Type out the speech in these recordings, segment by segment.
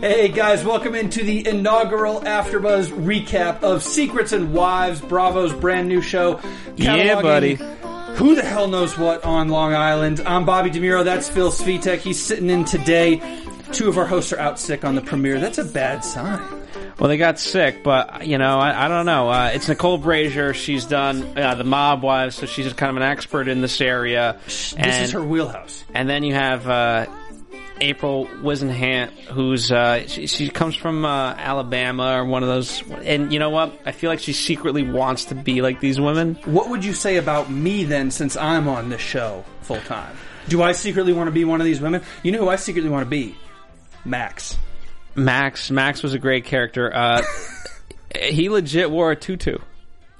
Hey guys, welcome into the inaugural AfterBuzz recap of Secrets and Wives, Bravo's brand new show. Yeah, buddy. Who the hell knows what on Long Island? I'm Bobby DeMuro. That's Phil Svitek. He's sitting in today. Two of our hosts are out sick on the premiere. That's a bad sign. Well, they got sick, but, you know, I don't know. It's Nicole Brazier. She's done The Mob Wives, so she's kind of an expert in this area. This is her wheelhouse. And then you have... April Wisenhunt, who's she comes from Alabama or one of those, and you know what? I feel like she secretly wants to be like these women. What would you say about me then, since I'm on this show full time? Do I secretly want to be one of these women? You know who I secretly want to be? Max was a great character. He legit wore a tutu.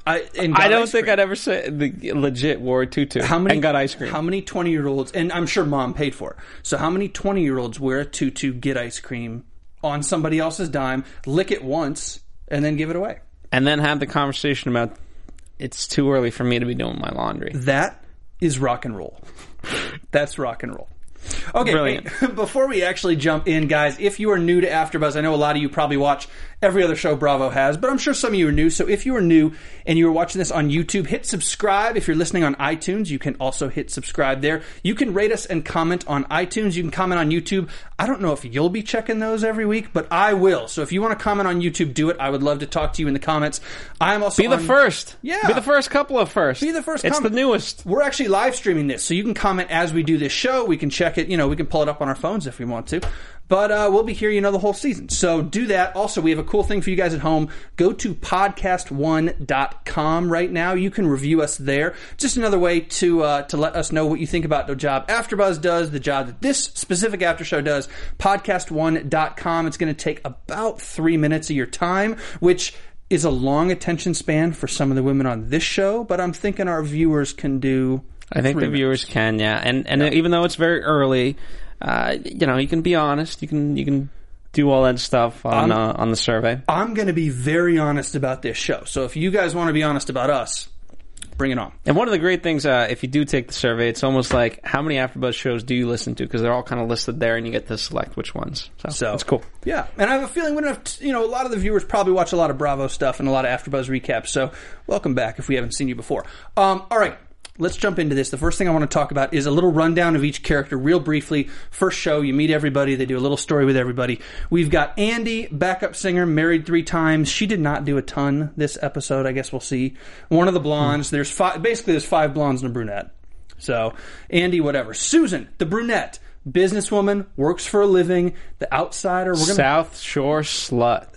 I don't think I'd ever say the legit wore a tutu and got ice cream. How many 20-year-olds, and I'm sure mom paid for it, so how many 20-year-olds wear a tutu, get ice cream on somebody else's dime, lick it once, and then give it away? And then have the conversation about, it's too early for me to be doing my laundry. That is rock and roll. That's rock and roll. Okay, wait, before we actually jump in, guys, if you are new to AfterBuzz, I know a lot of you probably watch every other show Bravo has, but I'm sure some of you are new, so if you are new and you are watching this on YouTube, hit subscribe. If you're listening on iTunes, you can also hit subscribe there. You can rate us and comment on iTunes. You can comment on YouTube. I don't know if you'll be checking those every week, but I will. So if you want to comment on YouTube, do it. I would love to talk to you in the comments. I am also Be the first. Yeah. Be the first couple of first. Be the first comment. It's the newest. We're actually live streaming this, so you can comment as we do this show. We can check it, you know, we can pull it up on our phones if we want to, but we'll be here, you know, the whole season, so do that. Also, we have a cool thing for you guys at home. Go to podcastone.com right now. You can review us there. Just another way to let us know what you think about the job AfterBuzz does, the job that this specific after show does. podcastone.com. It's going to take about 3 minutes of your time, which is a long attention span for some of the women on this show, but I'm thinking our viewers can do... I think the viewers can, yeah. And even though it's very early, you know, you can be honest. You can do all that stuff on the survey. I'm going to be very honest about this show. So if you guys want to be honest about us, bring it on. And one of the great things, if you do take the survey, it's almost like, how many AfterBuzz shows do you listen to? Because they're all kind of listed there, and you get to select which ones. So it's cool. Yeah, and I have a feeling we don't have to, you know, a lot of the viewers probably watch a lot of Bravo stuff and a lot of AfterBuzz recaps. So welcome back if we haven't seen you before. All right. Let's jump into this. The first thing I want to talk about is a little rundown of each character real briefly. First show, you meet everybody. They do a little story with everybody. We've got Andy, backup singer, married 3 times. She did not do a ton this episode. I guess we'll see. One of the blondes. There's 5 blondes and a brunette. So, Andy, whatever. Susan, the brunette, businesswoman, works for a living, the outsider. South Shore slut.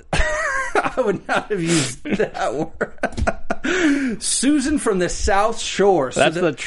I would not have used that word. Susan from the South Shore. So that's that's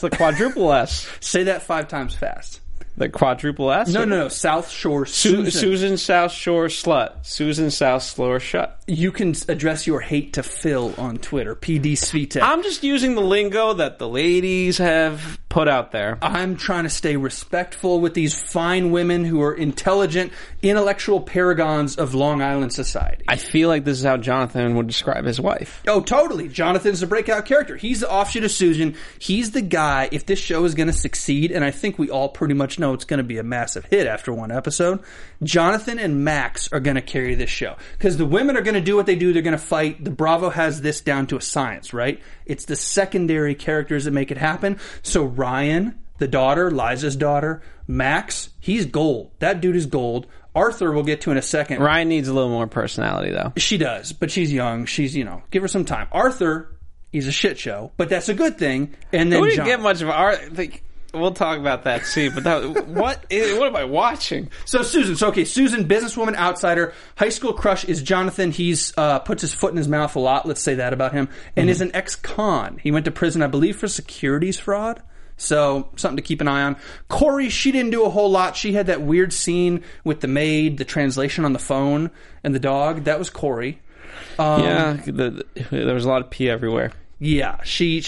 the quadruple S. Say that 5 times fast. The quadruple S? No. South Shore Susan. Susan South Shore slut. Susan South Shore shut. You can address your hate to Phil on Twitter. PD Svitek. I'm just using the lingo that the ladies have put out there. I'm trying to stay respectful with these fine women who are intelligent, intellectual paragons of Long Island society. I feel like this is how Jonathan would describe his wife. Oh, totally. Jonathan's the breakout character. He's the offshoot of Susan. He's the guy, if this show is going to succeed, and I think we all pretty much know it's going to be a massive hit after one episode, Jonathan and Max are going to carry this show. Because the women are going to do what they do. They're going to fight. The Bravo has this down to a science, right? It's the secondary characters that make it happen. So Ryan, the daughter, Liza's daughter, Max, he's gold. That dude is gold. Arthur we'll get to in a second. Ryan needs a little more personality, though. She does, but she's young. She's, you know, give her some time. Arthur, he's a shit show, but that's a good thing. And then we didn't get much of Arthur. We'll talk about that scene, but that, what am I watching? So Susan, Susan, businesswoman, outsider, high school crush is Jonathan. He's puts his foot in his mouth a lot. Let's say that about him. And is an ex-con. He went to prison, I believe, for securities fraud. So something to keep an eye on. Corey, she didn't do a whole lot. She had that weird scene with the maid, the translation on the phone, and the dog. That was Corey. Yeah, there was a lot of pee everywhere. Yeah, she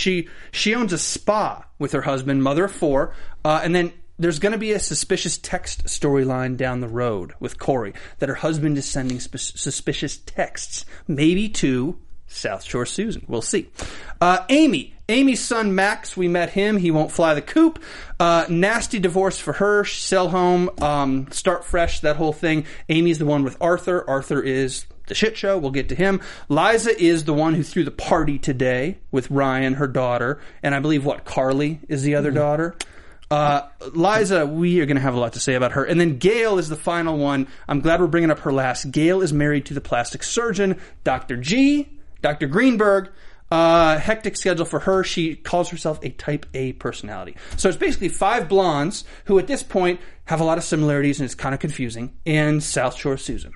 owns a spa with her husband, mother of four, and then there's going to be a suspicious text storyline down the road with Corey that her husband is sending suspicious texts, maybe to South Shore Susan. We'll see. Amy's son Max, we met him. He won't fly the coop. Nasty divorce for her. Sell home, start fresh, that whole thing. Amy's the one with Arthur. Arthur is the shit show. We'll get to him. Liza is the one who threw the party today with Ryan, her daughter, and I believe Carly is the other daughter. Liza, we are going to have a lot to say about her. And then Gail is the final one. I'm glad we're bringing up her last. Gail is married to the plastic surgeon, Dr. G, Dr. Greenberg. Hectic schedule for her. She calls herself a type A personality. So it's basically five blondes who at this point have a lot of similarities, and it's kind of confusing, and South Shore Susan.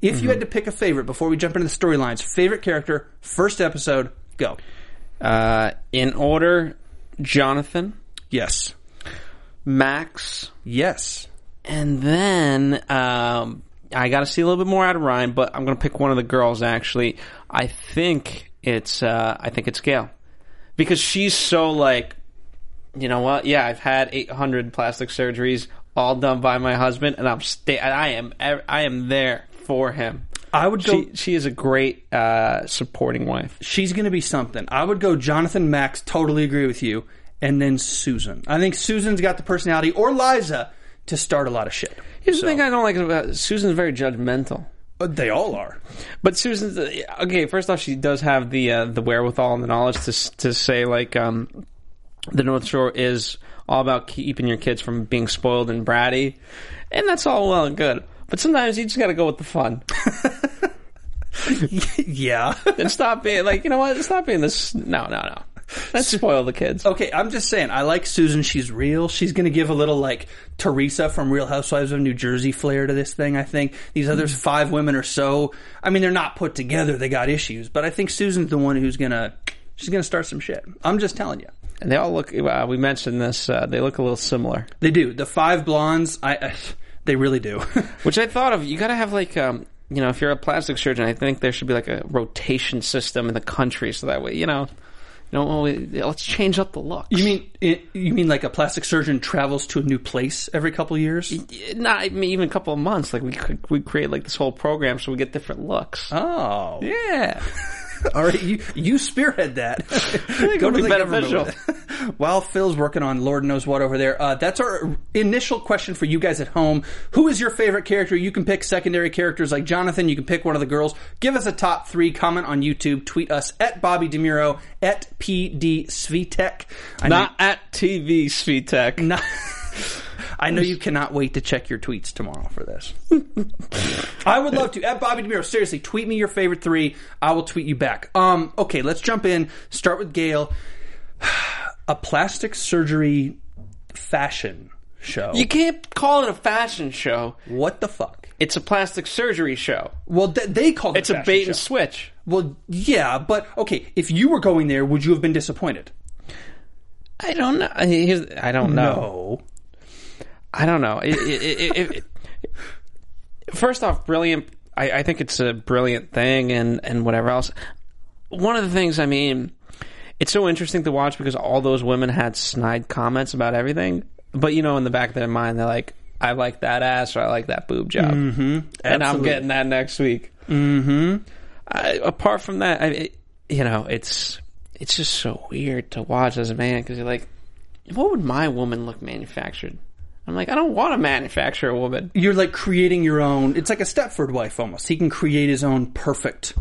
If you had to pick a favorite, before we jump into the storylines, favorite character, first episode, go. In order, Jonathan. Yes. Max. Yes. And then, I got to see a little bit more out of Ryan, but I'm going to pick one of the girls, actually. I think it's Gail. Because she's so like, you know what? Yeah, I've had 800 plastic surgeries, all done by my husband, and I am there for him. I would go. She is a great supporting wife. She's going to be something. I would go Jonathan, Max, totally agree with you, and then Susan. I think Susan's got the personality, or Liza, to start a lot of shit. Here's the thing I don't like about Susan's very judgmental. They all are. But Susan's okay. First off, she does have the wherewithal and the knowledge to say like the North Shore is all about keeping your kids from being spoiled and bratty, and that's all well and good. But sometimes you just got to go with the fun. Yeah. And stop being like, you know what? Stop being this. No. Let's spoil the kids. Okay, I'm just saying. I like Susan. She's real. She's going to give a little, like, Teresa from Real Housewives of New Jersey flair to this thing, I think. These other five women are so... I mean, they're not put together. They got issues. But I think Susan's the one who's going to... She's going to start some shit. I'm just telling you. And they all look... we mentioned this. They look a little similar. They do. The five blondes, they really do. Which I thought of. You got to have, like... you know, if you're a plastic surgeon, I think there should be, like, a rotation system in the country. So that way, you know... No, let's change up the look. You mean like a plastic surgeon travels to a new place every couple of years? Not even a couple of months. Like we create like this whole program so we get different looks. Oh, yeah. All right, you spearhead that. Go to the beneficial. While Phil's working on Lord knows what over there, that's our initial question for you guys at home. Who is your favorite character? You can pick secondary characters like Jonathan. You can pick one of the girls. Give us a top three. Comment on YouTube. Tweet us at Bobby DeMuro, at PD Svitek. Not at TV Svitek. I know you cannot wait to check your tweets tomorrow for this. I would love to. At Bobby DeMuro, seriously, tweet me your favorite three. I will tweet you back. Okay, let's jump in. Start with Gail. A plastic surgery fashion show. You can't call it a fashion show. What the fuck? It's a plastic surgery show. Well, they called it a fashion show. It's a bait and switch. Well, yeah, but okay, if you were going there, would you have been disappointed? I don't know. I don't know. First off, brilliant. I think it's a brilliant thing and whatever else. One of the things, I mean, it's so interesting to watch because all those women had snide comments about everything. But, you know, in the back of their mind, they're like, I like that ass or I like that boob job. Mm-hmm. And I'm getting that next week. Mm-hmm. Apart from that, it's just so weird to watch as a man because you're like, what would my woman look manufactured? I'm like, I don't want to manufacture a woman. You're like creating your own. It's like a Stepford wife almost. He can create his own perfect.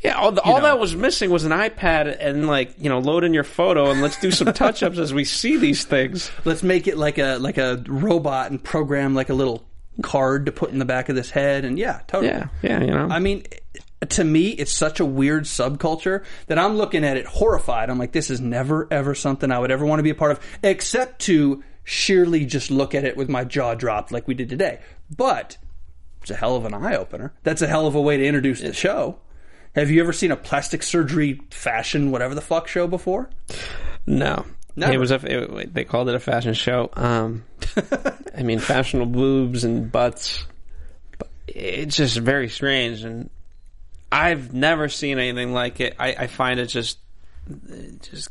Yeah, all that was missing was an iPad and like, you know, load in your photo and let's do some touch-ups as we see these things. Let's make it like a robot and program like a little card to put in the back of this head and yeah, totally. Yeah, you know. I mean, to me, it's such a weird subculture that I'm looking at it horrified. I'm like, this is never ever something I would ever want to be a part of except to sheerly just look at it with my jaw dropped like we did today. But it's a hell of an eye-opener. That's a hell of a way to introduce the show. Have you ever seen a plastic surgery fashion whatever the fuck show before? No. Never. It was they called it a fashion show. I mean, fashionable boobs and butts. But it's just very strange, and I've never seen anything like it. I find it just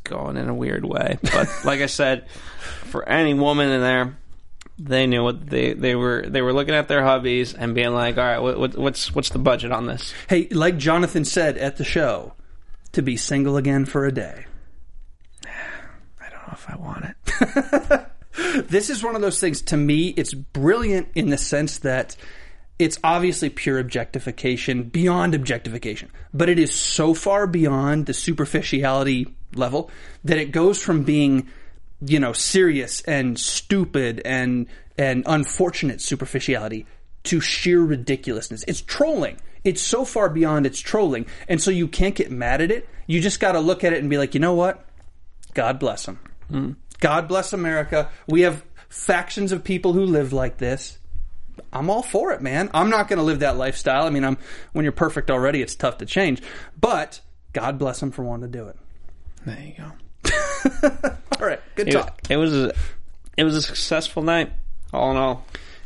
going in a weird way. But like I said, for any woman in there, they knew what they were looking at their hubbies and being like, all right, what's the budget on this? Hey, like Jonathan said at the show, to be single again for a day. If I want it. This is one of those things, to me, it's brilliant in the sense that it's obviously pure objectification, beyond objectification, but it is so far beyond the superficiality level that it goes from being, you know, serious and stupid and unfortunate superficiality to sheer ridiculousness. It's trolling. It's so far beyond its trolling, and so you can't get mad at it. You just got to look at it and be like, you know what? God bless them. God bless America. We have factions of people who live like this. I'm all for it, man. I'm not going to live that lifestyle. I mean, when you're perfect already, it's tough to change. But God bless them for wanting to do it. There you go. All right. Good talk. It was a successful night, all in all.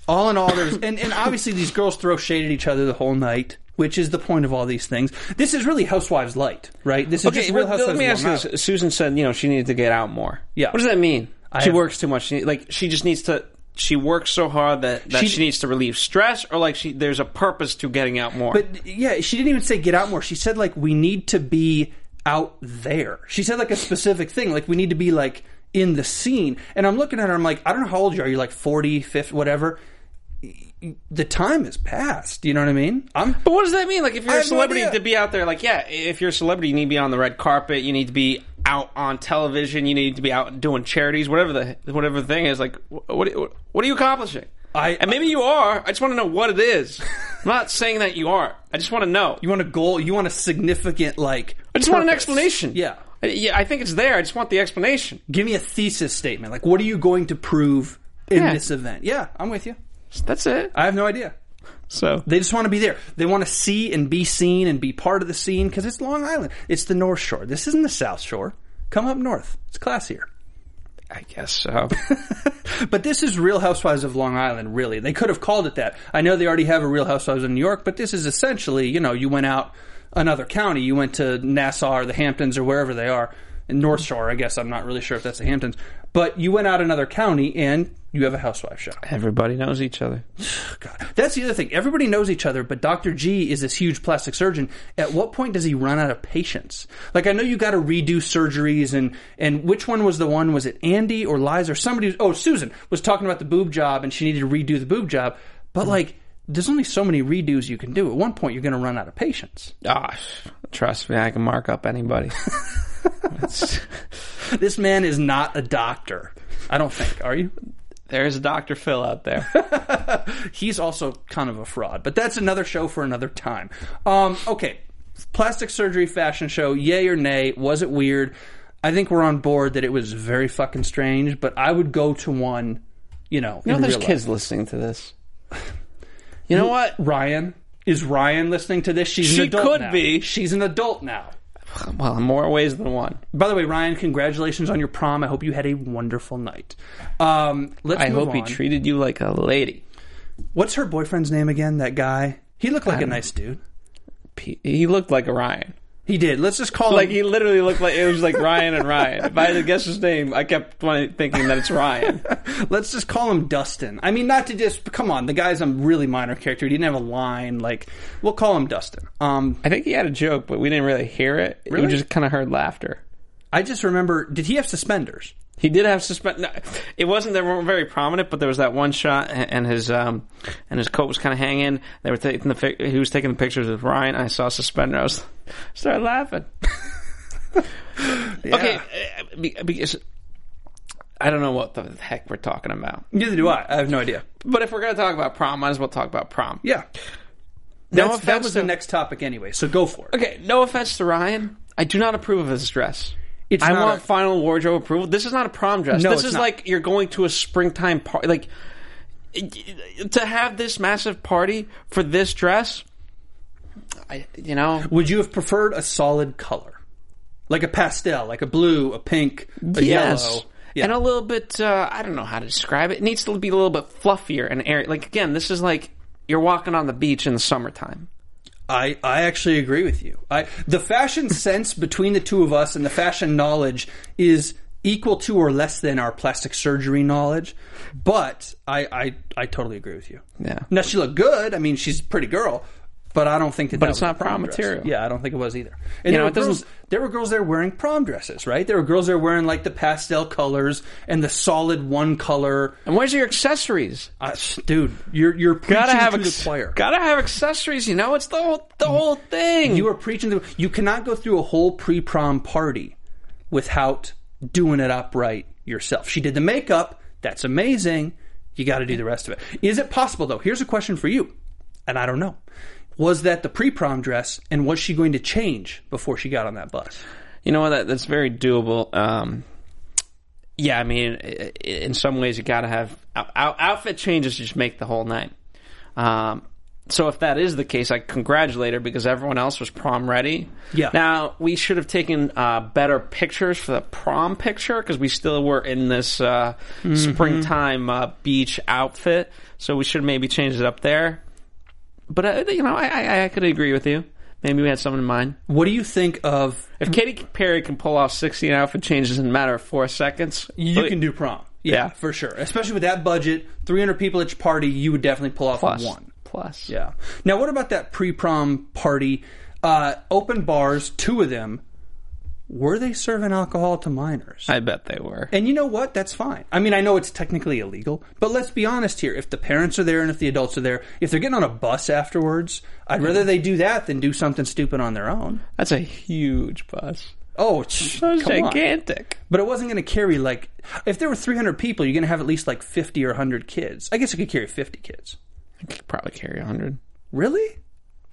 All in all, there's and obviously these girls throw shade at each other the whole night, which is the point of all these things. This is really Housewives light, right? This is just Real Housewives. Let me ask you this. Susan said, you know, she needed to get out more. Yeah. What does that mean? She works too much. She just needs to... She works so hard that she needs to relieve stress, or there's a purpose to getting out more. But, yeah, she didn't even say get out more. She said, we need to be out there. She said, a specific thing. We need to be, in the scene. And I'm looking at her, I'm like, I don't know how old you are. You're, 40, 50, whatever. The time has passed. You know what I mean? But what does that mean? If you're a celebrity, to be out there, if you're a celebrity, you need to be on the red carpet. You need to be out on television. You need to be out doing charities, whatever the thing is. What are you accomplishing? And maybe you are. I just want to know what it is. I'm not saying that you are. I just want to know. You want a goal. You want a significant I just want an explanation. Yeah. Yeah. I think it's there. I just want the explanation. Give me a thesis statement. What are you going to prove in this event? Yeah, I'm with you. That's it. I have no idea. So they just want to be there. They want to see and be seen and be part of the scene, because it's Long Island. It's the North Shore. This isn't the South Shore. Come up north. It's classier. I guess so. But this is Real Housewives of Long Island, really. They could have called it that. I know they already have a Real Housewives of New York, but this is essentially, you went out another county. You went to Nassau or the Hamptons or wherever they are. In North Shore, I guess. I'm not really sure if that's the Hamptons. But you went out another county and... You have a housewife show. Everybody knows each other. God. That's the other thing. Everybody knows each other, but Dr. G is this huge plastic surgeon. At what point does he run out of patience? I know you got to redo surgeries, and which one was the one? Was it Andy or Liza or somebody? Susan was talking about the boob job, and she needed to redo the boob job. But, there's only so many redos you can do. At one point, you're going to run out of patience. Trust me, I can mark up anybody. This man is not a doctor. I don't think. Are you? There's a Dr. Phil out there. He's also kind of a fraud, but that's another show for another time. Okay, plastic surgery fashion show, yay or nay? Was it weird? I think we're on board that it was very fucking strange, but I would go to one, there's kids listening to this. You know what? Ryan? Is Ryan listening to this? She could now. Be. She's an adult now. Well, in more ways than one. By the way, Ryan, congratulations on your prom. I hope you had a wonderful night. I hope he treated you like a lady. What's her boyfriend's name again, that guy? He looked like a nice dude. He looked like a Ryan. He did. Let's just call him... He literally looked like... It was like Ryan and Ryan. If I had to guess his name, I kept thinking that it's Ryan. Let's just call him Dustin. I mean, not to just... Come on, the guy's a really minor character. He didn't have a line. We'll call him Dustin. I think he had a joke, but we didn't really hear it. Really? We just kind of heard laughter. I just remember... Did he have suspenders? He did have suspenders. No, it wasn't... They weren't very prominent, but there was that one shot, and his coat was kind of hanging. They were taking he was taking the pictures with Ryan, and I saw suspenders. Start laughing. Yeah. Okay, because I don't know what the heck we're talking about. Neither do I. I have no idea. But if we're going to talk about prom, might as well talk about prom. Yeah. That was the next topic anyway, so go for it. Okay, no offense to Ryan. I do not approve of his dress. It's I want final wardrobe approval. This is not a prom dress. No, this is not. Like you're going to a springtime party. Like, to have this massive party for this dress, you know. Would you have preferred a solid color? Like a pastel, like a blue, a pink, a yellow. Yeah. And a little bit, I don't know how to describe it. It needs to be a little bit fluffier and airy. Like, again, this is like you're walking on the beach in the summertime. I actually agree with you. The fashion sense between the two of us and the fashion knowledge is equal to or less than our plastic surgery knowledge. But I totally agree with you. Yeah. Now, she looked good. I mean, she's a pretty girl. But I don't think that. But it's not prom material. Yeah, I don't think it was either. And you know, there were girls there wearing prom dresses, right? There were girls there wearing like the pastel colors and the solid one color. And where's your accessories, dude? You're preaching to the choir. Gotta have accessories. You know, it's the whole thing. You are preaching to. You cannot go through a whole pre-prom party without doing it up right yourself. She did the makeup. That's amazing. You got to do the rest of it. Is it possible though? Here's a question for you, and I don't know. Was that the pre-prom dress, and was she going to change before she got on that bus? You know what? That's very doable. Yeah, I mean, in some ways, you got to have outfit changes to just make the whole night. So if that is the case, I congratulate her because everyone else was prom ready. Yeah. Now, we should have taken better pictures for the prom picture because we still were in this springtime beach outfit. So we should maybe change it up there. But, you know, I could agree with you. Maybe we had someone in mind. What do you think of... If Katy Perry can pull off 16 outfit changes in a matter of 4 seconds... You can do prom. Yeah, for sure. Especially with that budget, 300 people each party, you would definitely pull off one. Plus. Yeah. Now, what about that pre-prom party? Open bars, 2 of them. Were they serving alcohol to minors? I bet they were. And you know what? That's fine. I mean, I know it's technically illegal, but let's be honest here. If the parents are there and if the adults are there, if they're getting on a bus afterwards, I'd rather they do that than do something stupid on their own. That's a huge bus. Oh, it's gigantic. On. But it wasn't going to carry, like, if there were 300 people, you're going to have at least, like, 50 or 100 kids. I guess it could carry 50 kids. It could probably carry 100. Really?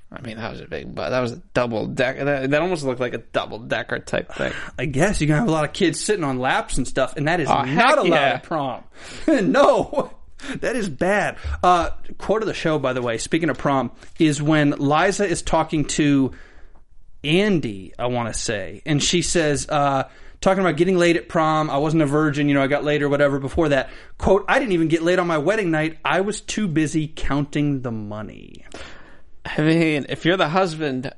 I mean, that was a big bus. That was a double-decker. That almost looked like a double-decker type thing. I guess you're going to have a lot of kids sitting on laps and stuff, and that is not allowed at prom. No, that is bad. Quote of the show, by the way, speaking of prom, is when Liza is talking to Andy, I want to say, and she says, talking about getting laid at prom, I wasn't a virgin, you know, I got laid or whatever before that. Quote, I didn't even get laid on my wedding night. I was too busy counting the money. I mean, if you're the husband,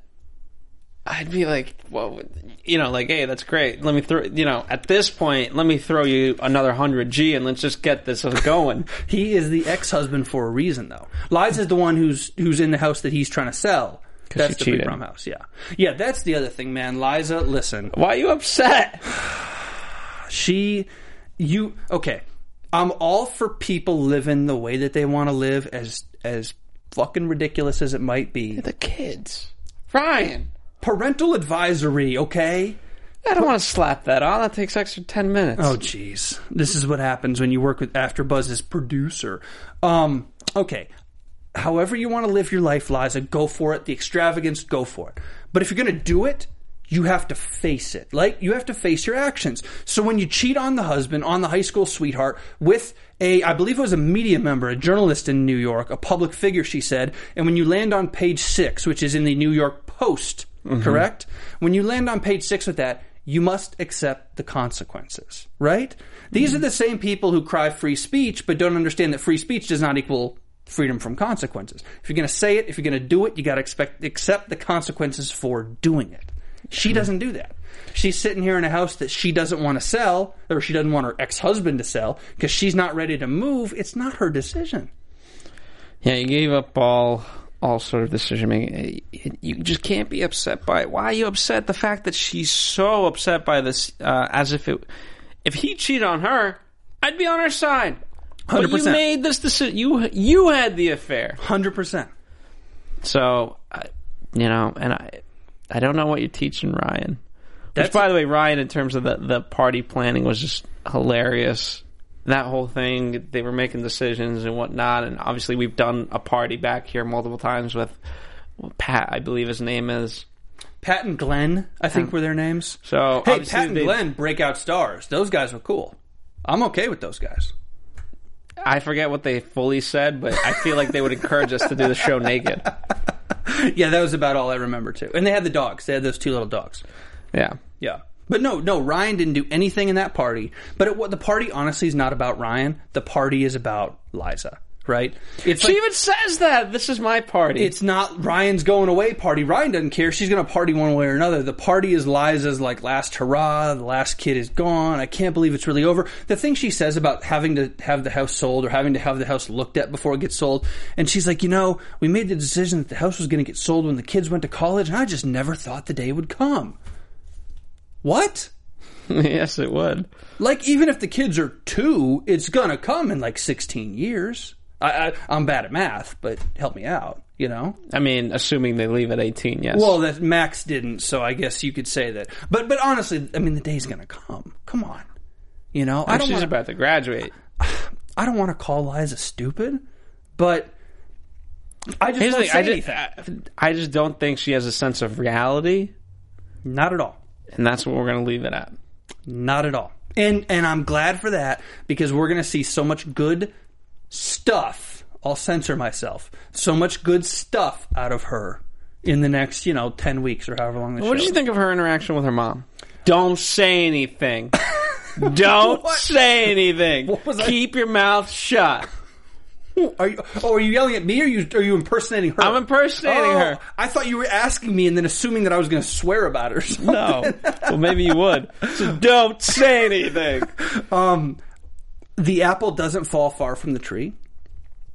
I'd be like, well, you know, like, hey, that's great. Let me throw, you know, at this point, let me throw you another 100G and let's just get this going. He is the ex-husband for a reason, though. Liza's the one who's in the house that he's trying to sell. That's the pre-prom house, yeah. Yeah, that's the other thing, man. Liza, listen. Why are you upset? Okay. I'm all for people living the way that they want to live as fucking ridiculous as it might be. The kids. Ryan. Parental advisory, okay? I don't want to slap that on. That takes extra 10 minutes. Oh, jeez. This is what happens when you work with AfterBuzz's producer. Okay. However you want to live your life, Liza, go for it. The extravagance, go for it. But if you're going to do it, you have to face it. Like, you have to face your actions. So when you cheat on the husband, on the high school sweetheart, with I believe it was a media member, a journalist in New York, a public figure, she said, and when you land on page 6, which is in the New York Post, correct? When you land on page 6 with that, you must accept the consequences, right? These are the same people who cry free speech, but don't understand that free speech does not equal freedom from consequences. If you're going to say it, if you're going to do it, you got to accept the consequences for doing it. She doesn't do that. She's sitting here in a house that she doesn't want to sell, or she doesn't want her ex-husband to sell, because she's not ready to move. It's not her decision. Yeah, you gave up all sort of decision-making. You just can't be upset by it. Why are you upset? The fact that she's so upset by this, as if he cheated on her, I'd be on her side. 100%. But you made this decision. You had the affair. 100%. So, you know, and I don't know what you're teaching Ryan. Which, by the way, Ryan, in terms of the party planning, was just hilarious. That whole thing, they were making decisions and whatnot, and obviously we've done a party back here multiple times with Pat, I believe his name is. Pat and Glenn, I think, were their names. So hey, Pat and Glenn, breakout stars. Those guys were cool. I'm okay with those guys. I forget what they fully said, but I feel like they would encourage us to do the show naked. Yeah, that was about all I remember, too. And they had the dogs. They had those two little dogs. Yeah. Yeah. But no, Ryan didn't do anything in that party. But the party, honestly, is not about Ryan. The party is about Liza, right? She even says that. This is my party. It's not Ryan's going away party. Ryan doesn't care. She's going to party one way or another. The party is Liza's like last hurrah. The last kid is gone. I can't believe it's really over. The thing she says about having to have the house sold or having to have the house looked at before it gets sold. And she's like, we made the decision that the house was going to get sold when the kids went to college. And I just never thought the day would come. What? Yes, it would. Like, even if the kids are 2, it's going to come in like 16 years. I'm bad at math, but help me out, I mean, assuming they leave at 18, yes. Well, that Max didn't, so I guess you could say that. But honestly, I mean, the day's going to come. Come on. She's about to graduate. I don't want to call Liza stupid, but I just don't say anything. I just don't think she has a sense of reality. Not at all. And that's what we're going to leave it at. Not at all. And I'm glad for that, because we're going to see so much good stuff. I'll censor myself. So much good stuff out of her in the next, 10 weeks or however long the show is. What did you think of her interaction with her mom? Don't say anything. Don't say anything. Keep your mouth shut. Are you yelling at me, or are you impersonating her? I'm impersonating her. I thought you were asking me and then assuming that I was going to swear about her or something. No. Well, maybe you would. So don't say anything. The apple doesn't fall far from the tree.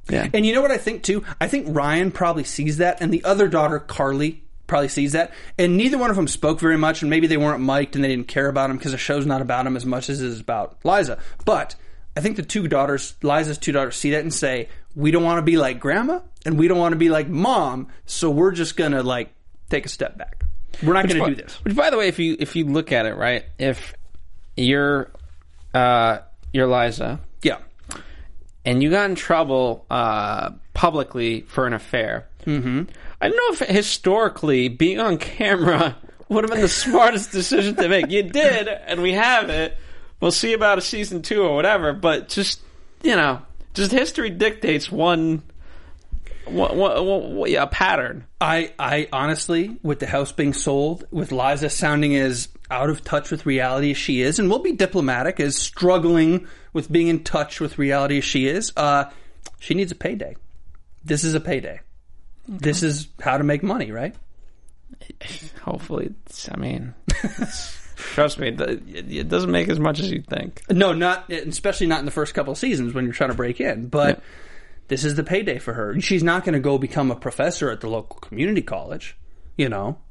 Yeah. And you know what I think, too? I think Ryan probably sees that, and the other daughter, Carly, probably sees that. And neither one of them spoke very much, and maybe they weren't mic'd and they didn't care about him because the show's not about him as much as it is about Liza. But I think Liza's 2 daughters see that and say, we don't want to be like grandma and we don't want to be like mom, so we're just going to take a step back. We're not going to do this. Which, by the way, if you look at it, right, if you're Liza, yeah, and you got in trouble publicly for an affair, mm-hmm. I don't know if historically being on camera would have been the smartest decision to make. You did, and we have it. We'll see about a season 2 or whatever, but just history dictates a pattern. I honestly, with the house being sold, with Liza sounding as out of touch with reality as she is, and we'll be diplomatic, as struggling with being in touch with reality as she is, she needs a payday. This is a payday. Okay. This is how to make money, right? Hopefully, trust me, it doesn't make as much as you think. No, especially not in the first couple of seasons when you're trying to break in. But This is the payday for her. She's not going to go become a professor at the local community college.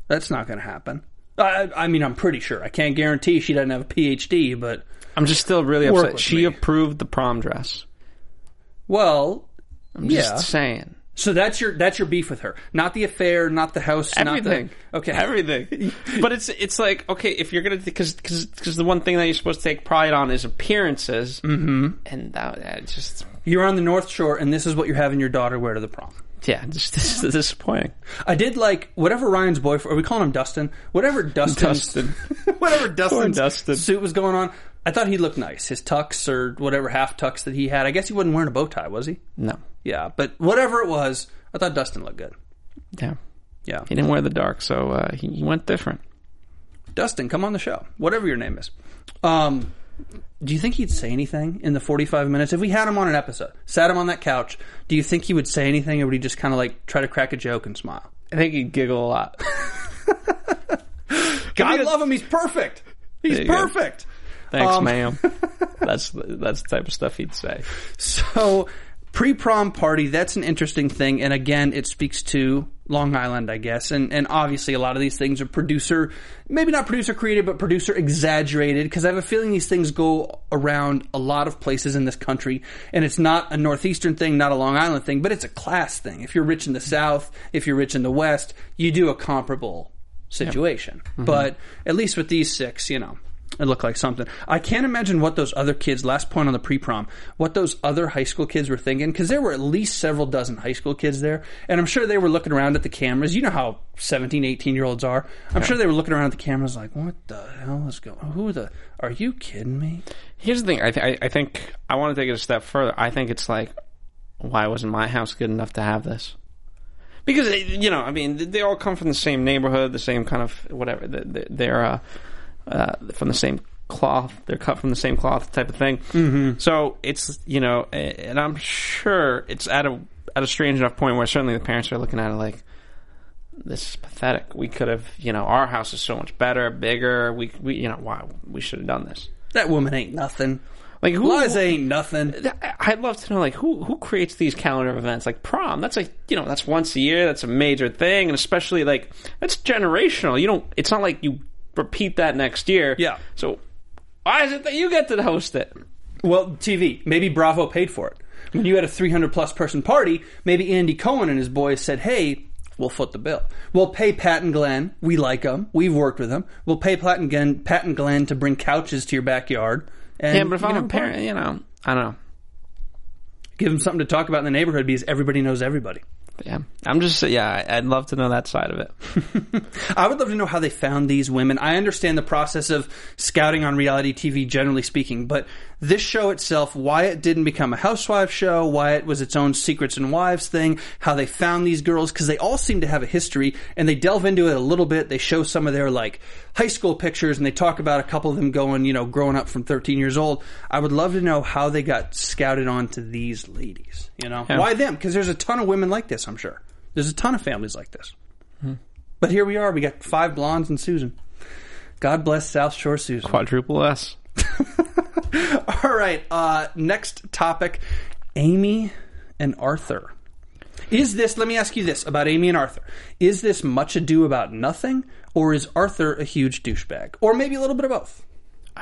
That's not going to happen. I mean, I'm pretty sure. I can't guarantee she doesn't have a PhD, but I'm just still really upset. She approved the prom dress. Well, I'm just saying. So that's your beef with her, not the affair, not the house, everything. Everything. But it's like, okay, if you're gonna, because the one thing that you're supposed to take pride on is appearances, mm-hmm. and that just, you're on the North Shore, and this is what you're having your daughter wear to the prom. Yeah, just this is disappointing. I did like whatever Ryan's boyfriend. Are we calling him Dustin? Whatever Dustin's suit was going on. I thought he looked nice. His tux or whatever half tux that he had. I guess he wasn't wearing a bow tie, was he? No. Yeah, but whatever it was, I thought Dustin looked good. Yeah. Yeah. He didn't wear the dark, so he went different. Dustin, come on the show. Whatever your name is. Do you think he'd say anything in the 45 minutes? If we had him on an episode, sat him on that couch, do you think he would say anything, or would he just kind of try to crack a joke and smile? I think he'd giggle a lot. God love him. He's perfect. He's perfect. Go. Thanks, ma'am. That's the type of stuff he'd say. So, pre-prom party, that's an interesting thing. And again, it speaks to Long Island, I guess. And obviously, a lot of these things are producer, maybe not producer created, but producer exaggerated. Because I have a feeling these things go around a lot of places in this country. And it's not a Northeastern thing, not a Long Island thing, but it's a class thing. If you're rich in the South, if you're rich in the West, you do a comparable situation. Yep. Mm-hmm. But at least with these 6, It looked like something. I can't imagine what those other kids, last point on the pre-prom, what those other high school kids were thinking, because there were at least several dozen high school kids there, and I'm sure they were looking around at the cameras. You know how 17, 18-year-olds are. I'm sure they were looking around at the cameras like, what the hell is going on? Are you kidding me? Here's the thing. I think I want to take it a step further. I think it's like, why wasn't my house good enough to have this? Because, you know, I mean, they all come from the same neighborhood, the same kind of whatever. They're from the same cloth. They're cut from the same cloth type of thing. Mm-hmm. So it's, you know, and I'm sure it's at a strange enough point where certainly the parents are looking at it like, this is pathetic. We could have, you know, our house is so much better, bigger. We you know, why we should have done this. That woman ain't nothing. Like, Liza ain't nothing. I'd love to know, like, who creates these calendar events? Like, prom, that's like, you know, that's once a year. That's a major thing. And especially, like, that's generational. You don't, it's not like you repeat that next year. Yeah. So why is it that you get to host it? Well, TV. Maybe Bravo paid for it. When you had a 300-plus person party, maybe Andy Cohen and his boys said, hey, we'll foot the bill. We'll pay Pat and Glenn. We like them. We've worked with them. We'll pay Pat and Glenn to bring couches to your backyard. And yeah, but if I'm a parent, you know, I don't know. Give them something to talk about in the neighborhood because everybody knows everybody. Yeah, I'm just, yeah, I'd love to know that side of it. I would love to know how they found these women. I understand the process of scouting on reality TV, generally speaking, but this show itself, why it didn't become a housewife show, why it was its own Secrets and Wives thing, how they found these girls, because they all seem to have a history, and they delve into it a little bit. They show some of their, like, high school pictures, and they talk about a couple of them going, you know, growing up from 13 years old. I would love to know how they got scouted onto these ladies, you know? Yeah. Why them? Because there's a ton of women like this, I'm sure. There's a ton of families like this. Hmm. But here we are. We got five blondes and Susan. God bless South Shore Susan. Quadruple S. All right. Next topic, Amy and Arthur. Is this, let me ask you this about Amy and Arthur. Is this much ado about nothing, or is Arthur a huge douchebag? Or maybe a little bit of both?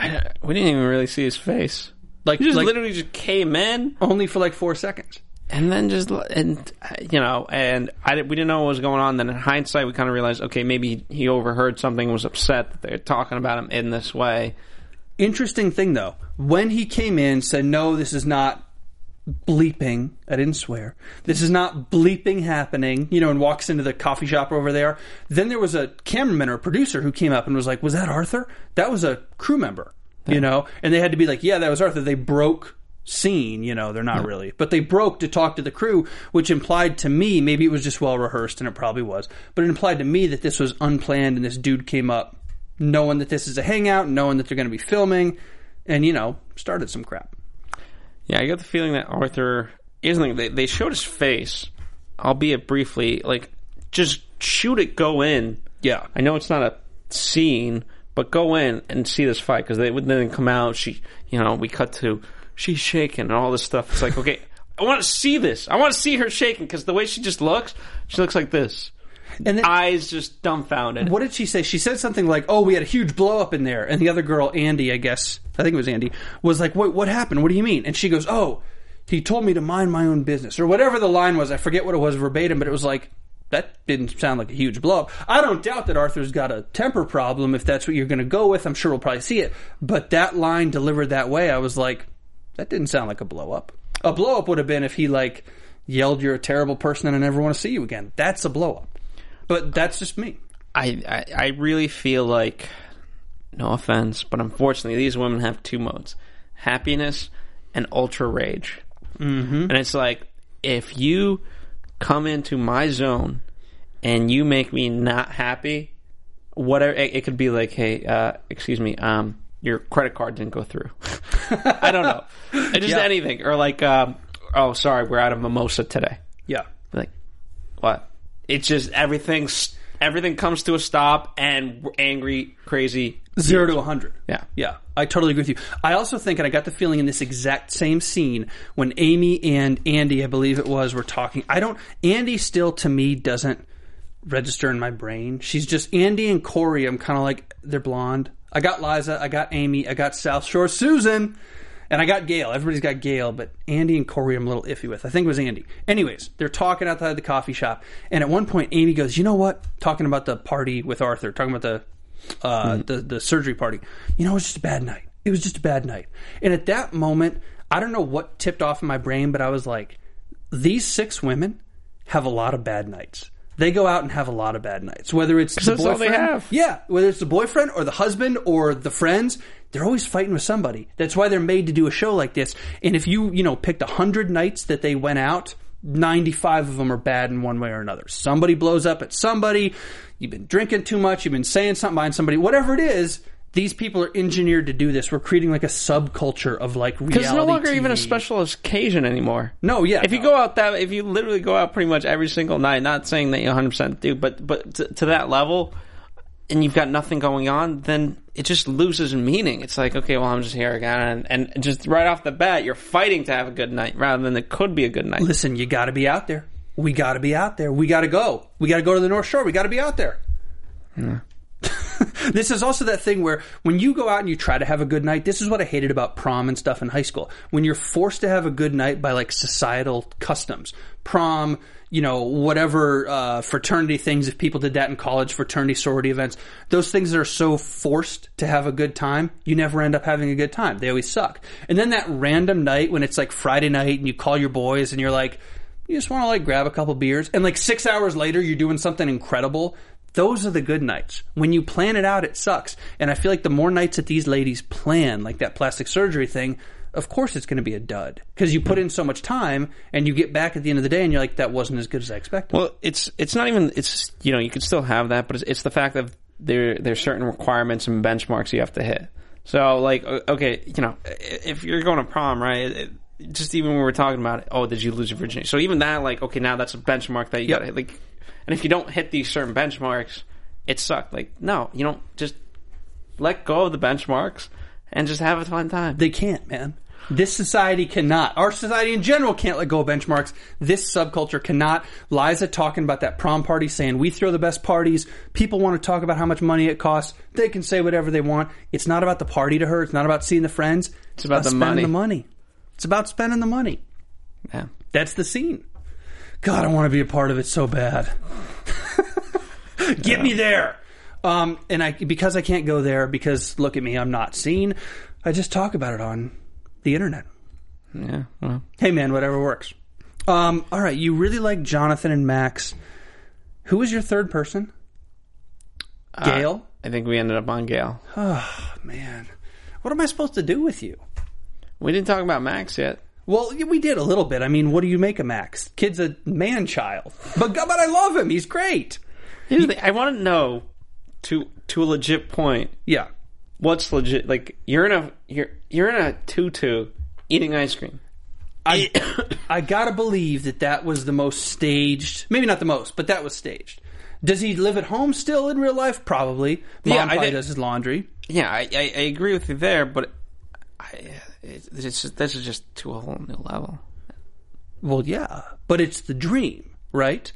We didn't even really see his face. Like, he just literally just came in. Only for like 4 seconds. And then just, and you know, and we didn't know what was going on. Then in hindsight, we kind of realized, okay, maybe he overheard something and was upset that they're talking about him in this way. Interesting thing, though. When he came in, said, no, this is not bleeping. I didn't swear. This is not bleeping happening, you know, and walks into the coffee shop over there. Then there was a cameraman or a producer who came up and was like, was that Arthur? That was a crew member, you know? And they had to be like, yeah, that was Arthur. They broke scene, you know, they're not really, but they broke to talk to the crew, which implied to me, maybe it was just well rehearsed, and it probably was, but it implied to me that this was unplanned, and this dude came up knowing that this is a hangout, knowing that they're going to be filming, and, you know, started some crap. Yeah, I got the feeling that Arthur isn't, like, they showed his face, albeit briefly, like, just shoot it, go in. Yeah, I know it's not a scene, but go in and see this fight, because they would then come out, she, you know, we cut to, she's shaking and all this stuff. It's like, okay, I want to see this. I want to see her shaking, because the way she just looks, she looks like this. And then, eyes just dumbfounded. What did she say? She said something like, oh, we had a huge blow up in there. And the other girl, Andy, I guess, I think it was Andy, was like, what happened? What do you mean? And she goes, oh, he told me to mind my own business. Or whatever the line was. I forget what it was verbatim, but it was like, that didn't sound like a huge blow up. I don't doubt that Arthur's got a temper problem if that's what you're going to go with. I'm sure we'll probably see it. But that line delivered that way, I was like, that didn't sound like a blow-up. A blow-up would have been if he, like, yelled, you're a terrible person and I never want to see you again. That's a blow-up. But that's just me. I really feel like, no offense, but unfortunately these women have two modes. Happiness and ultra rage. Mm-hmm. And it's like, if you come into my zone and you make me not happy, whatever, it could be like, hey, excuse me, your credit card didn't go through. I don't know. Just anything. Or like, oh, sorry, we're out of mimosa today. Yeah. Like, what? It's just everything comes to a stop, and we're angry, crazy. 0 to 100. Yeah. Yeah. I totally agree with you. I also think, and I got the feeling in this exact same scene, when Amy and Andy, I believe it was, were talking. Andy still, to me, doesn't register in my brain. She's just, Andy and Corey, I'm kind of like, they're blonde. I got Liza, I got Amy, I got South Shore Susan, and I got Gail. Everybody's got Gail, but Andy and Corey I'm a little iffy with. I think it was Andy. Anyways, they're talking outside the coffee shop, and at one point Amy goes, you know what? Talking about the party with Arthur, talking about the the surgery party. You know, it was just a bad night. It was just a bad night. And at that moment, I don't know what tipped off in my brain, but I was like, these six women have a lot of bad nights. They go out and have a lot of bad nights. Whether it's the boyfriend, that's all they have. Yeah, whether it's the boyfriend or the husband or the friends, they're always fighting with somebody. That's why they're made to do a show like this. And if you, you know, picked 100 nights that they went out, 95 of them are bad in one way or another. Somebody blows up at somebody. You've been drinking too much. You've been saying something behind somebody. Whatever it is, these people are engineered to do this. We're creating like a subculture of like reality. Because it's no longer TV. Even a special occasion anymore. No, yeah. If you go out that, if you literally go out pretty much every single night, not saying that you 100% do, but to that level, and you've got nothing going on, then it just loses meaning. It's like, okay, well, I'm just here again. And just right off the bat, you're fighting to have a good night rather than it could be a good night. Listen, you got to be out there. We got to be out there. We got to go. We got to go to the North Shore. We got to be out there. Yeah. This is also that thing where when you go out and you try to have a good night, this is what I hated about prom and stuff in high school. When you're forced to have a good night by like societal customs, prom, you know, whatever fraternity things, if people did that in college, fraternity, sorority events, those things that are so forced to have a good time, you never end up having a good time. They always suck. And then that random night when it's like Friday night and you call your boys and you're like, you just want to like grab a couple beers. And like 6 hours later, you're doing something incredible. Those are the good nights. When you plan it out, it sucks. And I feel like the more nights that these ladies plan, like that plastic surgery thing, of course it's going to be a dud. Because you put in so much time, and you get back at the end of the day, and you're like, that wasn't as good as I expected. Well, it's not even, it's, you know, you could still have that, but it's the fact that there's certain requirements and benchmarks you have to hit. So, like, okay, you know, if you're going to prom, right, just even when we were talking about, oh, did you lose your virginity? So even that, like, okay, now that's a benchmark that you got to hit, like... And if you don't hit these certain benchmarks, it sucked. Like, no, you don't just let go of the benchmarks and just have a fun time. They can't, man. This society cannot. Our society in general can't let go of benchmarks. This subculture cannot. Liza talking about that prom party, saying we throw the best parties. People want to talk about how much money it costs. They can say whatever they want. It's not about the party to her. It's not about seeing the friends. It's about the spending money. The money. It's about spending the money. Yeah. That's the scene. God, I want to be a part of it so bad. Get me there. And because I can't go there, because look at me, I'm not seen, I just talk about it on the internet. Yeah. Well. Hey, man, whatever works. All right, you really like Jonathan and Max. Who was your third person? Gail? I think we ended up on Gail. Oh, man. What am I supposed to do with you? We didn't talk about Max yet. Well, we did a little bit. I mean, what do you make of Max? Kid's a man-child. But I love him. He's great. Here's the thing. I want to know, to a legit point. Yeah. What's legit? Like, you're in a tutu eating ice cream. I gotta believe that was the most staged. Maybe not the most, but that was staged. Does he live at home still in real life? Probably. Mom probably does his laundry. Yeah, I agree with you there, but... this is just to a whole new level. Well, yeah, but it's the dream, right?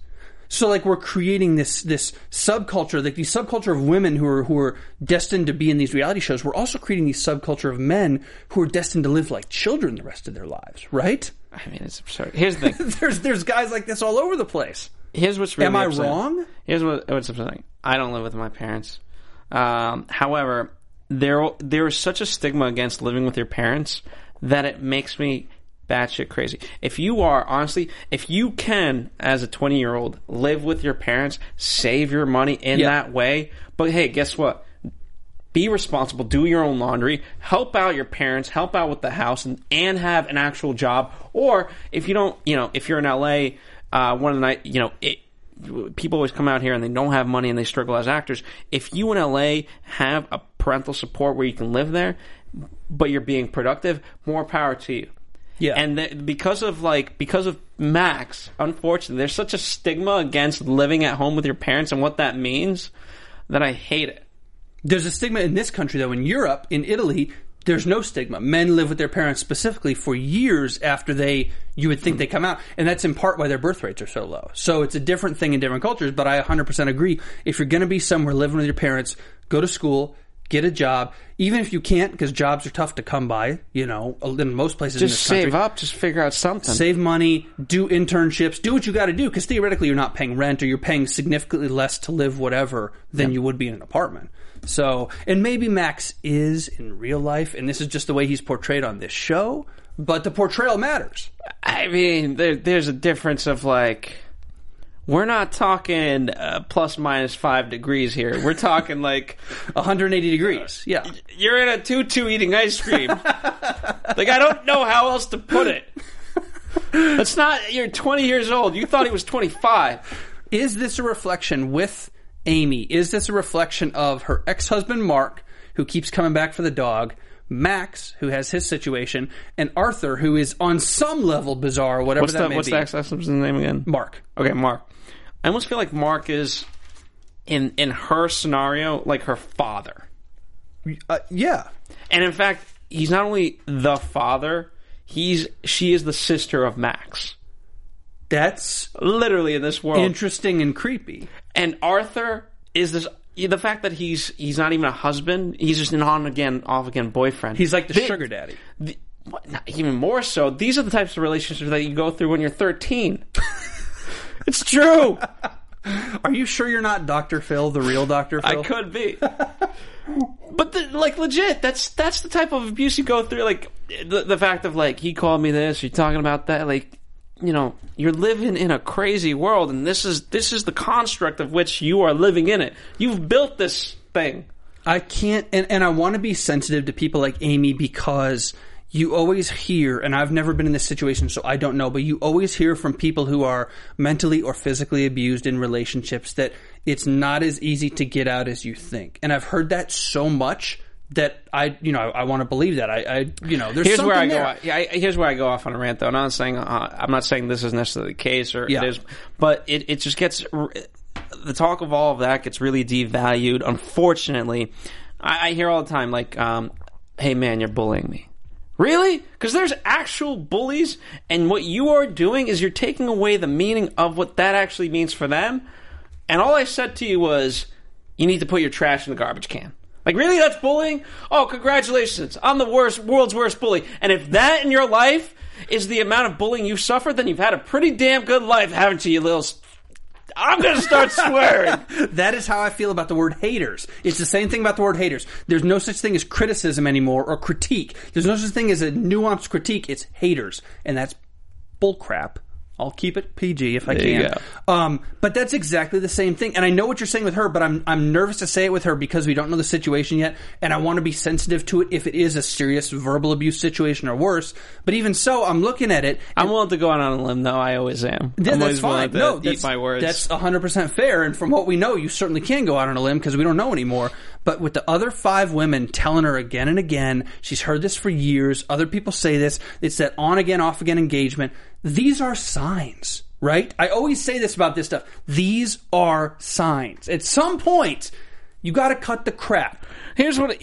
So, like, we're creating this subculture, like the subculture of women who are destined to be in these reality shows. We're also creating these subculture of men who are destined to live like children the rest of their lives, right? I mean, it's absurd. Here's the thing: there's guys like this all over the place. Here's what's really upsetting. Am I wrong? Here's what's upsetting. I don't live with my parents. However. There is such a stigma against living with your parents that it makes me batshit crazy. If you are, honestly, if you can, as a 20-year-old, live with your parents, save your money in that way, but hey, guess what? Be responsible, do your own laundry, help out your parents, help out with the house, and have an actual job. Or if you don't, you know, if you're in LA, one of the night, you know, people always come out here and they don't have money and they struggle as actors. If you in LA have a parental support where you can live there, but you're being productive, more power to you. Yeah. And because of Max, unfortunately, there's such a stigma against living at home with your parents and what that means that I hate it. There's a stigma in this country, though. In Europe, in Italy, there's no stigma. Men live with their parents specifically for years after you would think they come out. And that's in part why their birth rates are so low. So it's a different thing in different cultures, but I 100% agree. If you're going to be somewhere living with your parents, go to school, Get a job, even if you can't, because jobs are tough to come by, you know, in most places in this country. Just save up, just figure out something. Save money, do internships, do what you got to do, because theoretically you're not paying rent or you're paying significantly less to live whatever than you would be in an apartment. So, and maybe Max is in real life, and this is just the way he's portrayed on this show, but the portrayal matters. I mean, there's a difference of like... We're not talking plus minus 5 degrees here. We're talking like 180 degrees. Yeah. You're in a tutu eating ice cream. Like, I don't know how else to put it. It's not, you're 20 years old. You thought he was 25. Is this a reflection with Amy? Is this a reflection of her ex-husband, Mark, who keeps coming back for the dog? Max, who has his situation, and Arthur, who is on some level bizarre, whatever may be. What's the ex-husband's name again? Mark. Okay, Mark. I almost feel like Mark is, in her scenario, like her father. Yeah. And in fact, he's not only the father, she is the sister of Max. That's... Literally in this world. Interesting and creepy. And Arthur is this... The fact that he's not even a husband, he's just an on-again, off-again boyfriend. He's like the sugar daddy. Not even more so, these are the types of relationships that you go through when you're 13. It's true. Are you sure you're not Dr. Phil, the real Dr. Phil? I could be. But, legit, that's the type of abuse you go through. Like, the fact of, like, he called me this, you're talking about that, like... You know, you're living in a crazy world, and this is the construct of which you are living in it. You've built this thing. I can't, and I want to be sensitive to people like Amy, because you always hear, and I've never been in this situation, so I don't know, but you always hear from people who are mentally or physically abused in relationships that it's not as easy to get out as you think. And I've heard that so much that I want to believe that. There's here's something where I there. Go off. Yeah, here's where I go off on a rant, though. I'm not saying this is necessarily the case, or it is, but it just gets... The talk of all of that gets really devalued, unfortunately. I hear all the time, like, hey, man, you're bullying me. Really? Because there's actual bullies, and what you are doing is you're taking away the meaning of what that actually means for them, and all I said to you was, you need to put your trash in the garbage can. Like, really? That's bullying? Oh, congratulations. I'm the world's worst bully. And if that in your life is the amount of bullying you've suffered, then you've had a pretty damn good life, haven't you, you little... I'm going to start swearing. That is how I feel about the word haters. It's the same thing about the word haters. There's no such thing as criticism anymore, or critique. There's no such thing as a nuanced critique. It's haters. And that's bullcrap. I'll keep it PG if I can. But that's exactly the same thing. And I know what you're saying with her, but I'm nervous to say it with her because we don't know the situation yet, and I want to be sensitive to it if it is a serious verbal abuse situation or worse. But even so, I'm looking at it. I'm willing to go out on a limb, though. I always am. I'm always willing to eat my words. That's 100% fair. And from what we know, you certainly can go out on a limb because we don't know anymore. But with the other 5 women telling her again and again, she's heard this for years, other people say this, it's that on-again, off-again engagement. These are signs, right? I always say this about this stuff. These are signs. At some point, you got to cut the crap. Here's what...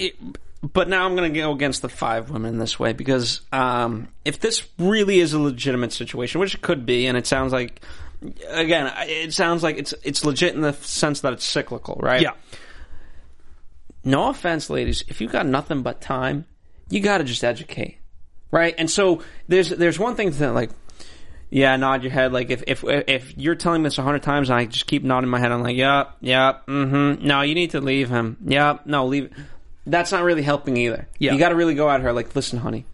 But now I'm going to go against the 5 women this way, because if this really is a legitimate situation, which it could be, and it sounds like... Again, it sounds like it's legit in the sense that it's cyclical, right? Yeah. No offense, ladies, if you got nothing but time, you got to just educate, right? And so there's one thing that, like, yeah, nod your head. Like, if you're telling me this 100 times and I just keep nodding my head, I'm like, yep, mm-hmm. No, you need to leave him. Yep, no, leave. That's not really helping either. Yeah. You got to really go at her like, listen, honey,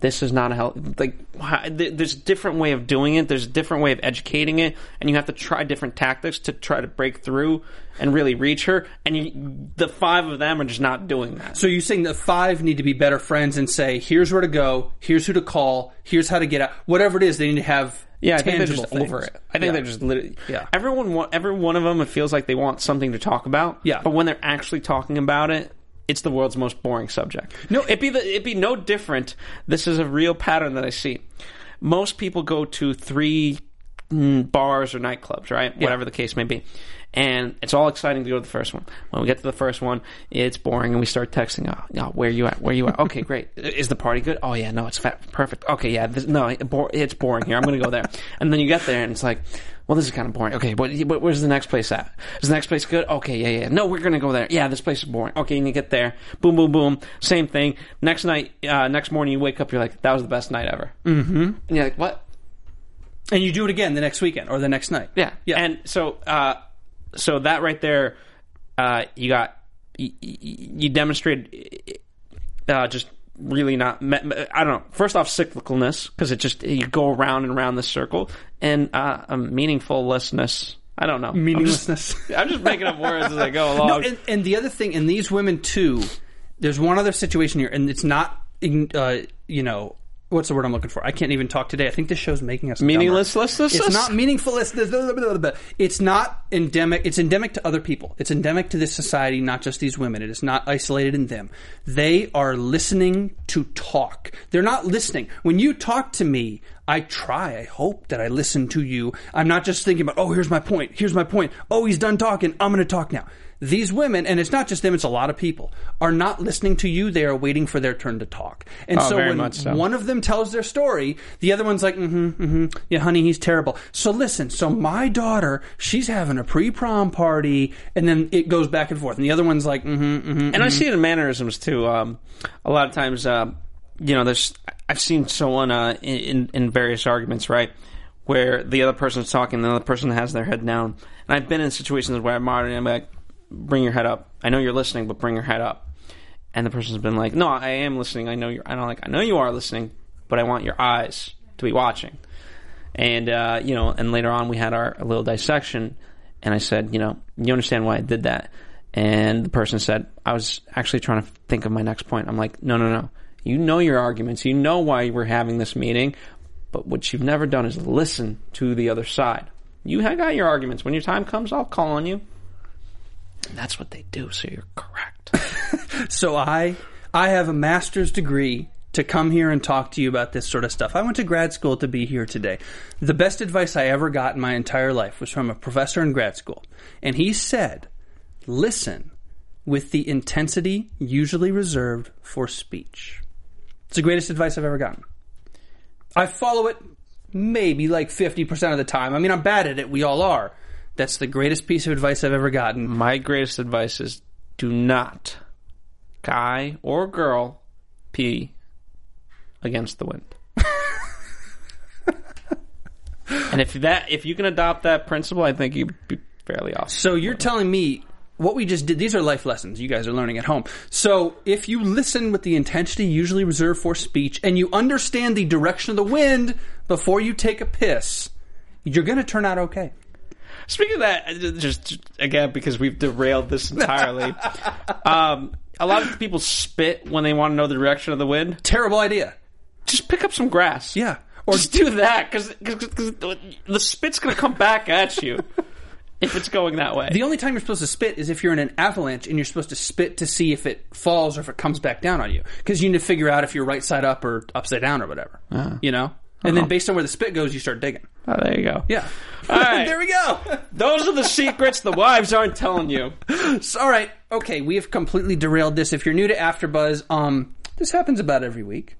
this is not a help. Like, there's a different way of doing it. There's a different way of educating it, and you have to try different tactics to try to break through and really reach her. And the 5 of them are just not doing that. So you're saying the 5 need to be better friends and say, here's where to go, here's who to call, here's how to get out. Whatever it is, they need to have. Yeah, I think they're just over it. I think they're just literally... Yeah. Every one of them, it feels like they want something to talk about. Yeah. But when they're actually talking about it, it's the world's most boring subject. No, it'd be no different. This is a real pattern that I see. Most people go to 3 bars or nightclubs, right? Yeah. Whatever the case may be. And it's all exciting to go to the first one. When we get to the first one, it's boring, and we start texting. Oh, where are you at? Where are you at? Okay, great. Is the party good? Oh, yeah, no, it's perfect. Okay, yeah, it's boring here. I'm going to go there. And then you get there, and it's like, well, this is kind of boring. Okay, but where's the next place at? Is the next place good? Okay, yeah. No, we're going to go there. Yeah, this place is boring. Okay, and you get there. Boom, boom, boom. Same thing. Next morning you wake up, you're like, that was the best night ever. Mm-hmm. And you're like, what? And you do it again the next weekend or the next night. Yeah. And so, so that right there, you demonstrated just really not, I don't know, first off, cyclicalness, because it just, you go around and around the circle, and a meaninglessness. I don't know. Meaninglessness. I'm just making up words as I go along. No, and the other thing, and these women too, there's one other situation here, and it's not, what's the word I'm looking for? I can't even talk today. I think this show's making us meaninglessness. It's not meaningfulness. It's not endemic. It's endemic to other people. It's endemic to this society, not just these women. It is not isolated in them. They are listening to talk. They're not listening. When you talk to me, I try. I hope that I listen to you. I'm not just thinking about, oh, here's my point. Here's my point. Oh, he's done talking. I'm going to talk now. These women, and it's not just them, it's a lot of people, are not listening to you. They are waiting for their turn to talk. And so when one of them tells their story, the other one's like, yeah, honey, he's terrible. So listen, so my daughter, she's having a pre-prom party, and then it goes back and forth. And the other one's like, And I see it in mannerisms, too. A lot of times, I've seen someone in various arguments, right, where the other person's talking, the other person has their head down. And I've been in situations where I'm moderating, I'm like, bring your head up. I know you're listening, but bring your head up. And the person's been like, no, I am listening. I know you are listening, but I want your eyes to be watching. And, and later on we had our little dissection, and I said, you understand why I did that? And the person said, I was actually trying to think of my next point. I'm like, no. You know your arguments. You know why you were having this meeting, but what you've never done is listen to the other side. You have got your arguments. When your time comes, I'll call on you. And that's what they do, so you're correct. So I have a master's degree to come here and talk to you about this sort of stuff. I went to grad school to be here today. The best advice I ever got in my entire life was from a professor in grad school. And he said, listen with the intensity usually reserved for speech. It's the greatest advice I've ever gotten. I follow it maybe like 50% of the time. I mean, I'm bad at it. We all are. That's the greatest piece of advice I've ever gotten. My greatest advice is do not, guy or girl, pee against the wind. And if you can adopt that principle, I think you'd be fairly awesome. So you're telling me what we just did, these are life lessons you guys are learning at home. So if you listen with the intensity usually reserved for speech, and you understand the direction of the wind before you take a piss, you're going to turn out okay. Speaking of that, just again, because we've derailed this entirely, a lot of people spit when they want to know the direction of the wind. Terrible idea. Just pick up some grass. Yeah. Or just do that, because the spit's going to come back at you if it's going that way. The only time you're supposed to spit is if you're in an avalanche and you're supposed to spit to see if it falls or if it comes back down on you, because you need to figure out if you're right side up or upside down or whatever, And then based on where the spit goes, you start digging. Oh, there you go. Yeah. All right. There we go. Those are the secrets the wives aren't telling you. So, all right. Okay, we have completely derailed this. If you're new to AfterBuzz, this happens about every week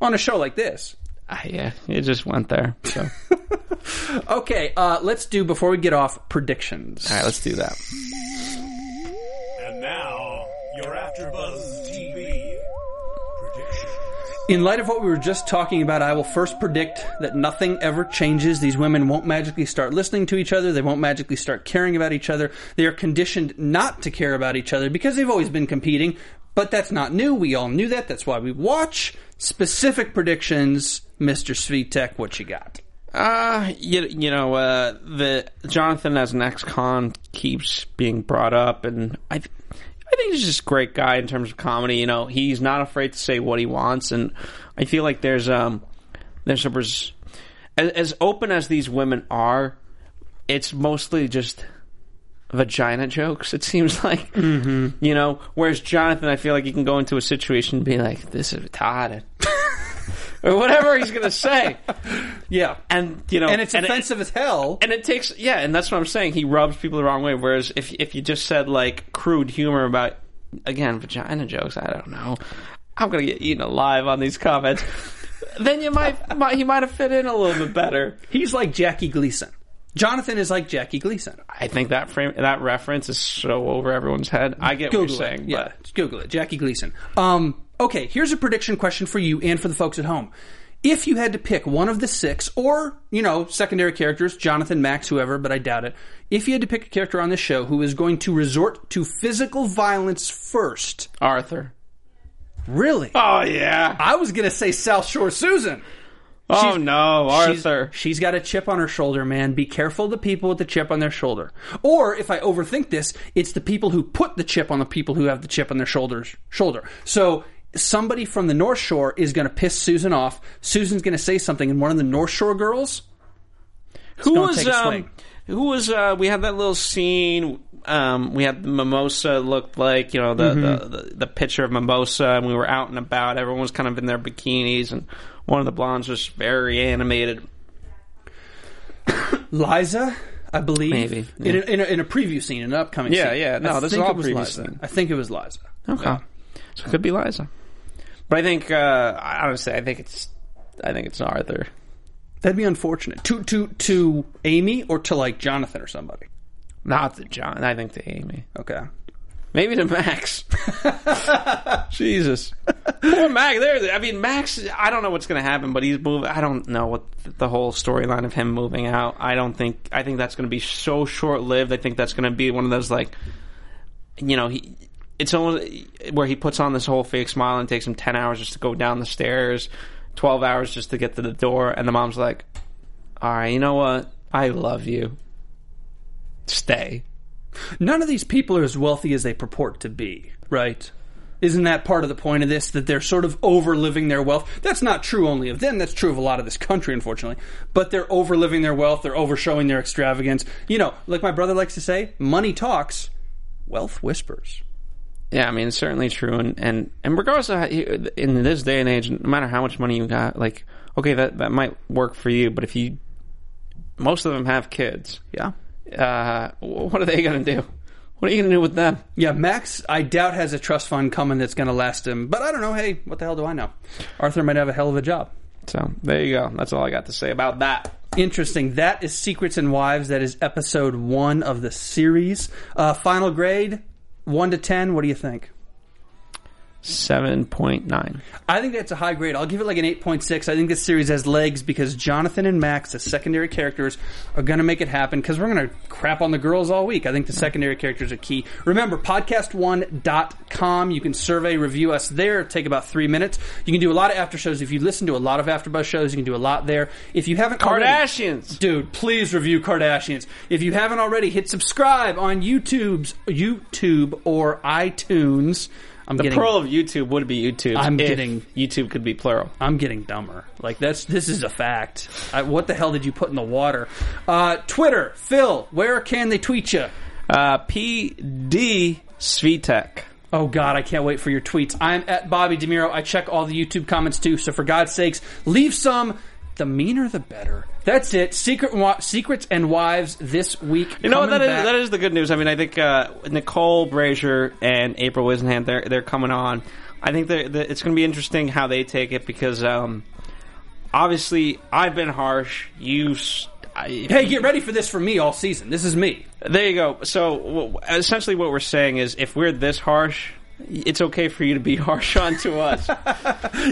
on a show like this. Yeah, it just went there. So. Okay, let's do, before we get off, predictions. All right, let's do that. And now, your AfterBuzz TV predictions. In light of what we were just talking about, I will first predict that nothing ever changes. These women won't magically start listening to each other. They won't magically start caring about each other. They are conditioned not to care about each other because they've always been competing, but that's not new. We all knew that. That's why we watch. Specific predictions, Mr. Svitek, what you got? The Jonathan as an ex-con keeps being brought up, and I think he's just a great guy in terms of comedy. He's not afraid to say what he wants, and I feel like there's as open as these women are, it's mostly just vagina jokes, it seems like. Mm-hmm. Whereas Jonathan, I feel like he can go into a situation and be like, this is retarded. or whatever he's going to say. Yeah. And, you know, and it's offensive as hell. And it takes, yeah, and that's what I'm saying. He rubs people the wrong way. Whereas if you just said, like, crude humor about, again, vagina jokes, I don't know, I'm going to get eaten alive on these comments, then you might he might have fit in a little bit better. He's like Jackie Gleason. Jonathan is like Jackie Gleason. I think that reference is so over everyone's head. I get Google what you're saying. Yeah, but Google it. Jackie Gleason. Okay, here's a prediction question for you and for the folks at home. If you had to pick one of the six, or, you know, secondary characters, Jonathan, Max, whoever, but I doubt it. If you had to pick a character on this show who is going to resort to physical violence first. Arthur. Really? Oh, yeah. I was going to say South Shore Susan. Oh, no, Arthur. She's got a chip on her shoulder, man. Be careful of the people with the chip on their shoulder. Or, if I overthink this, it's the people who put the chip on the people who have the chip on their shoulder. So, somebody from the North Shore is going to piss Susan off. Susan's going to say something, and one of the North Shore girls Who was we had that little scene, we had the mimosa looked like, you know, the picture of mimosa, and we were out and about. Everyone was kind of in their bikinis, and one of the blondes was very animated. Liza, I believe. Maybe. Yeah. In a preview scene, in an upcoming scene. Yeah, yeah. No, this is all preview scene. I think it was Liza. Okay. Yeah. So it could be Liza. But I think, honestly, I think it's Arthur. That'd be unfortunate. To Amy, or to, like, Jonathan or somebody? Not to John. I think to Amy. Okay. Maybe to Max. Jesus. Poor Max. I mean, Max, I don't know what's going to happen, but he's moving. I don't know what the whole storyline of him moving out. I think that's going to be so short-lived. I think that's going to be one of those, like, you know, it's almost where he puts on this whole fake smile and takes him 10 hours just to go down the stairs, 12 hours just to get to the door, and the mom's like, all right, you know what? I love you. Stay. None of these people are as wealthy as they purport to be, right? Isn't that part of the point of this, that they're sort of overliving their wealth? That's not true only of them. That's true of a lot of this country, unfortunately. But they're overliving their wealth. They're overshowing their extravagance. You know, like my brother likes to say, money talks, wealth whispers. Yeah, I mean, it's certainly true. And regardless of how, in this day and age, no matter how much money you got, like, okay, that might work for you, but if you... Most of them have kids. Yeah. What are they going to do? What are you going to do with them? Yeah, Max, I doubt, has a trust fund coming that's going to last him. But I don't know. Hey, what the hell do I know? Arthur might have a hell of a job. So, there you go. That's all I got to say about that. Interesting. That is Secrets and Wives. That is episode 1 of the series. Final grade, 1 to 10. What do you think? 7.9. I think that's a high grade. I'll give it like an 8.6. I think this series has legs because Jonathan and Max, the secondary characters, are going to make it happen, because we're going to crap on the girls all week. I think the secondary characters are key. Remember, podcastone.com. You can survey, review us there. Take about 3 minutes. You can do a lot of after shows. If you listen to a lot of Afterbuzz shows, you can do a lot there. If you haven't Kardashians! Already, dude, please review Kardashians. If you haven't already, hit subscribe on YouTube or iTunes. The pearl of YouTube would be YouTube. YouTube could be plural. I'm getting dumber. Like, this is a fact. What the hell did you put in the water? Twitter, Phil, where can they tweet you? PD Svitek. Oh, God, I can't wait for your tweets. I'm at Bobby DeMuro. I check all the YouTube comments, too. So, for God's sakes, leave some. The meaner, the better. That's it. Secrets and Wives this week. You know what, that is the good news. I mean, I think Nicole Brazier and April Wisenhunt, they're coming on. I think it's going to be interesting how they take it, because obviously I've been harsh. Hey, get ready for this for me all season. This is me. There you go. So essentially what we're saying is, if we're this harsh, it's okay for you to be harsh on to us.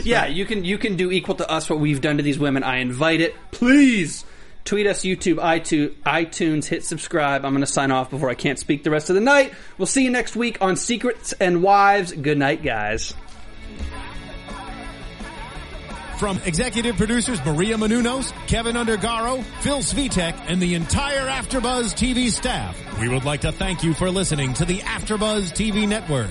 Yeah, you can do equal to us what we've done to these women. I invite it. Please tweet us, YouTube, iTunes, hit subscribe. I'm going to sign off before I can't speak the rest of the night. We'll see you next week on Secrets and Wives. Good night, guys. From executive producers Maria Menounos, Kevin Undergaro, Phil Svitek, and the entire AfterBuzz TV staff, we would like to thank you for listening to the AfterBuzz TV network.